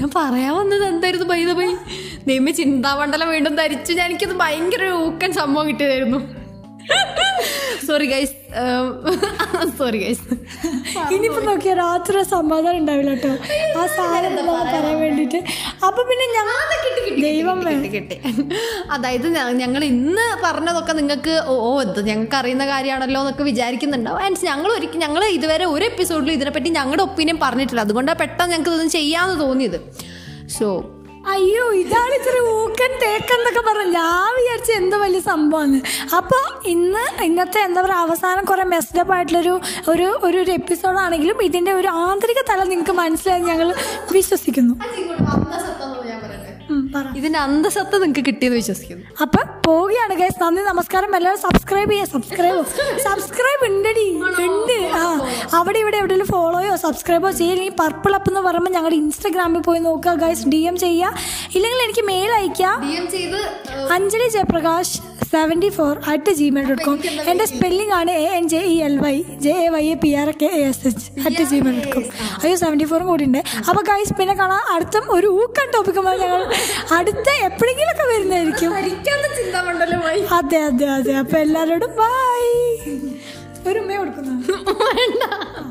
ഞാൻ പറയാൻ വന്നത് എന്തായിരുന്നു, ബൈ നിയമ ചിന്താമണ്ഡലം വീണ്ടും ധരിച്ചു. എനിക്കത് ഭയങ്കര ഒരു ഊക്കൻ സംഭവം കിട്ടിയതായിരുന്നു. Sorry guys. ഇനിയിപ്പോൾ നോക്കിയാൽ രാത്രി സമാധാനം ഉണ്ടാവില്ല കേട്ടോ ആ സാധനം പറയാൻ വേണ്ടിയിട്ട്. അപ്പം പിന്നെ ദൈവം കിട്ടി. അതായത് ഞങ്ങൾ ഇന്ന് പറഞ്ഞതൊക്കെ നിങ്ങൾക്ക് ഇത് ഞങ്ങൾക്ക് അറിയുന്ന കാര്യമാണല്ലോ എന്നൊക്കെ വിചാരിക്കുന്നുണ്ടാവും. ആൻഡ് ഞങ്ങൾ ഇതുവരെ ഒരു എപ്പിസോഡിലും ഇതിനെപ്പറ്റി ഞങ്ങളുടെ ഒപ്പീനിയൻ പറഞ്ഞിട്ടില്ല. അതുകൊണ്ടാണ് പെട്ടെന്ന് ഞങ്ങൾക്ക് ഇതൊന്നും ചെയ്യാമെന്ന് തോന്നിയത്. അയ്യോ, ഇതാണ് ഇച്ചിരി ഊക്കൻ തേക്കെന്നൊക്കെ പറഞ്ഞു ഞാൻ വിചാരിച്ച എന്തോ വലിയ സംഭവമാണ്. അപ്പോൾ ഇന്നത്തെ എന്താ പറയുക, അവസാനം കുറേ മെസ്ഡപ്പ് ആയിട്ടുള്ളൊരു ഒരു ഒരു എപ്പിസോഡാണെങ്കിലും ഇതിൻ്റെ ഒരു ആന്തരിക തലം നിങ്ങൾക്ക് മനസ്സിലായി ഞങ്ങൾ വിശ്വസിക്കുന്നു. ഇതിന്റെ അന്തസത്ത നിങ്ങൾക്ക് കിട്ടിയെന്ന് വിശ്വസിക്കുന്നു. അപ്പൊ പോവുകയാണ് ഗൈസ്. നന്ദി, നമസ്കാരം. എല്ലാവരും സബ്സ്ക്രൈബ് ചെയ്യാം. സബ്സ്ക്രൈബ് ഉണ്ട്. അവിടെ ഇവിടെ എവിടെയെങ്കിലും ഫോളോയോ സബ്സ്ക്രൈബോ ചെയ്യുക. ഈ പർപ്പിൾ അപ്പ് എന്ന് പറയുമ്പോൾ ഞങ്ങളുടെ ഇൻസ്റ്റാഗ്രാമിൽ പോയി നോക്കുക ഗൈസ്. DM ചെയ്യുക, ഇല്ലെങ്കിൽ എനിക്ക് മെയിൽ അയക്കുക. anjali.jayprakash74@gmail.com. എൻ്റെ സ്പെല്ലിംഗ് ആണ് ANJELYJAYAPRKASH@gmail.com. അയ്യോ, 74 കൂടി ഉണ്ട്. അപ്പോൾ ഗൈസ് പിന്നെ കാണാം. അടുത്തും ഒരു ഊക്കൻ ടോപ്പിക്കുമ്പോൾ ഞങ്ങൾ അടുത്ത എപ്പോഴെങ്കിലൊക്കെ വരുന്നതായിരിക്കും. അതെ അതെ അതെ. അപ്പോൾ എല്ലാവരോടും ബൈ. ഒരു ഉമ്മ കൊടുക്കുന്നു.